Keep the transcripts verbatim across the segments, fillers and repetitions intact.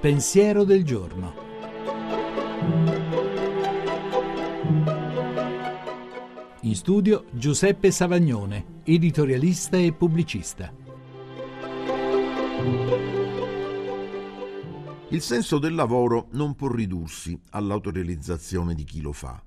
Il pensiero del giorno. In studio Giuseppe Savagnone, editorialista e pubblicista. Il senso del lavoro non può ridursi all'autorealizzazione di chi lo fa.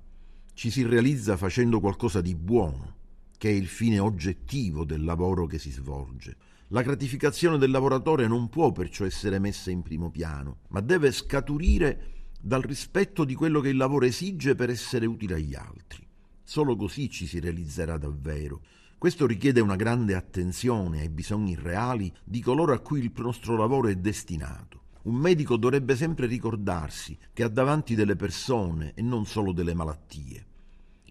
Ci si realizza facendo qualcosa di buono, che è il fine oggettivo del lavoro che si svolge. La gratificazione del lavoratore non può perciò essere messa in primo piano, ma deve scaturire dal rispetto di quello che il lavoro esige per essere utile agli altri. Solo così ci si realizzerà davvero. Questo richiede una grande attenzione ai bisogni reali di coloro a cui il nostro lavoro è destinato. Un medico dovrebbe sempre ricordarsi che ha davanti delle persone e non solo delle malattie.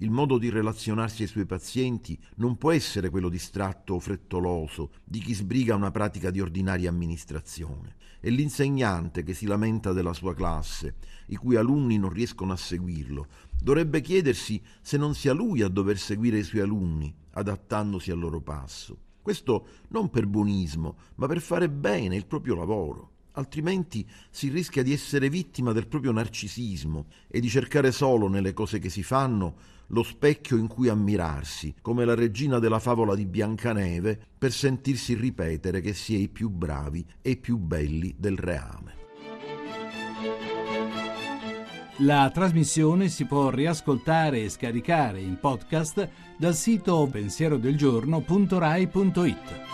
Il modo di relazionarsi ai suoi pazienti non può essere quello distratto o frettoloso di chi sbriga una pratica di ordinaria amministrazione. È l'insegnante che si lamenta della sua classe, i cui alunni non riescono a seguirlo. Dovrebbe chiedersi se non sia lui a dover seguire i suoi alunni, adattandosi al loro passo. Questo non per buonismo, ma per fare bene il proprio lavoro. Altrimenti si rischia di essere vittima del proprio narcisismo e di cercare solo nelle cose che si fanno lo specchio in cui ammirarsi, come la regina della favola di Biancaneve, per sentirsi ripetere che si è i più bravi e i più belli del reame. La trasmissione si può riascoltare e scaricare in podcast dal sito pensiero del giorno punto rai punto it.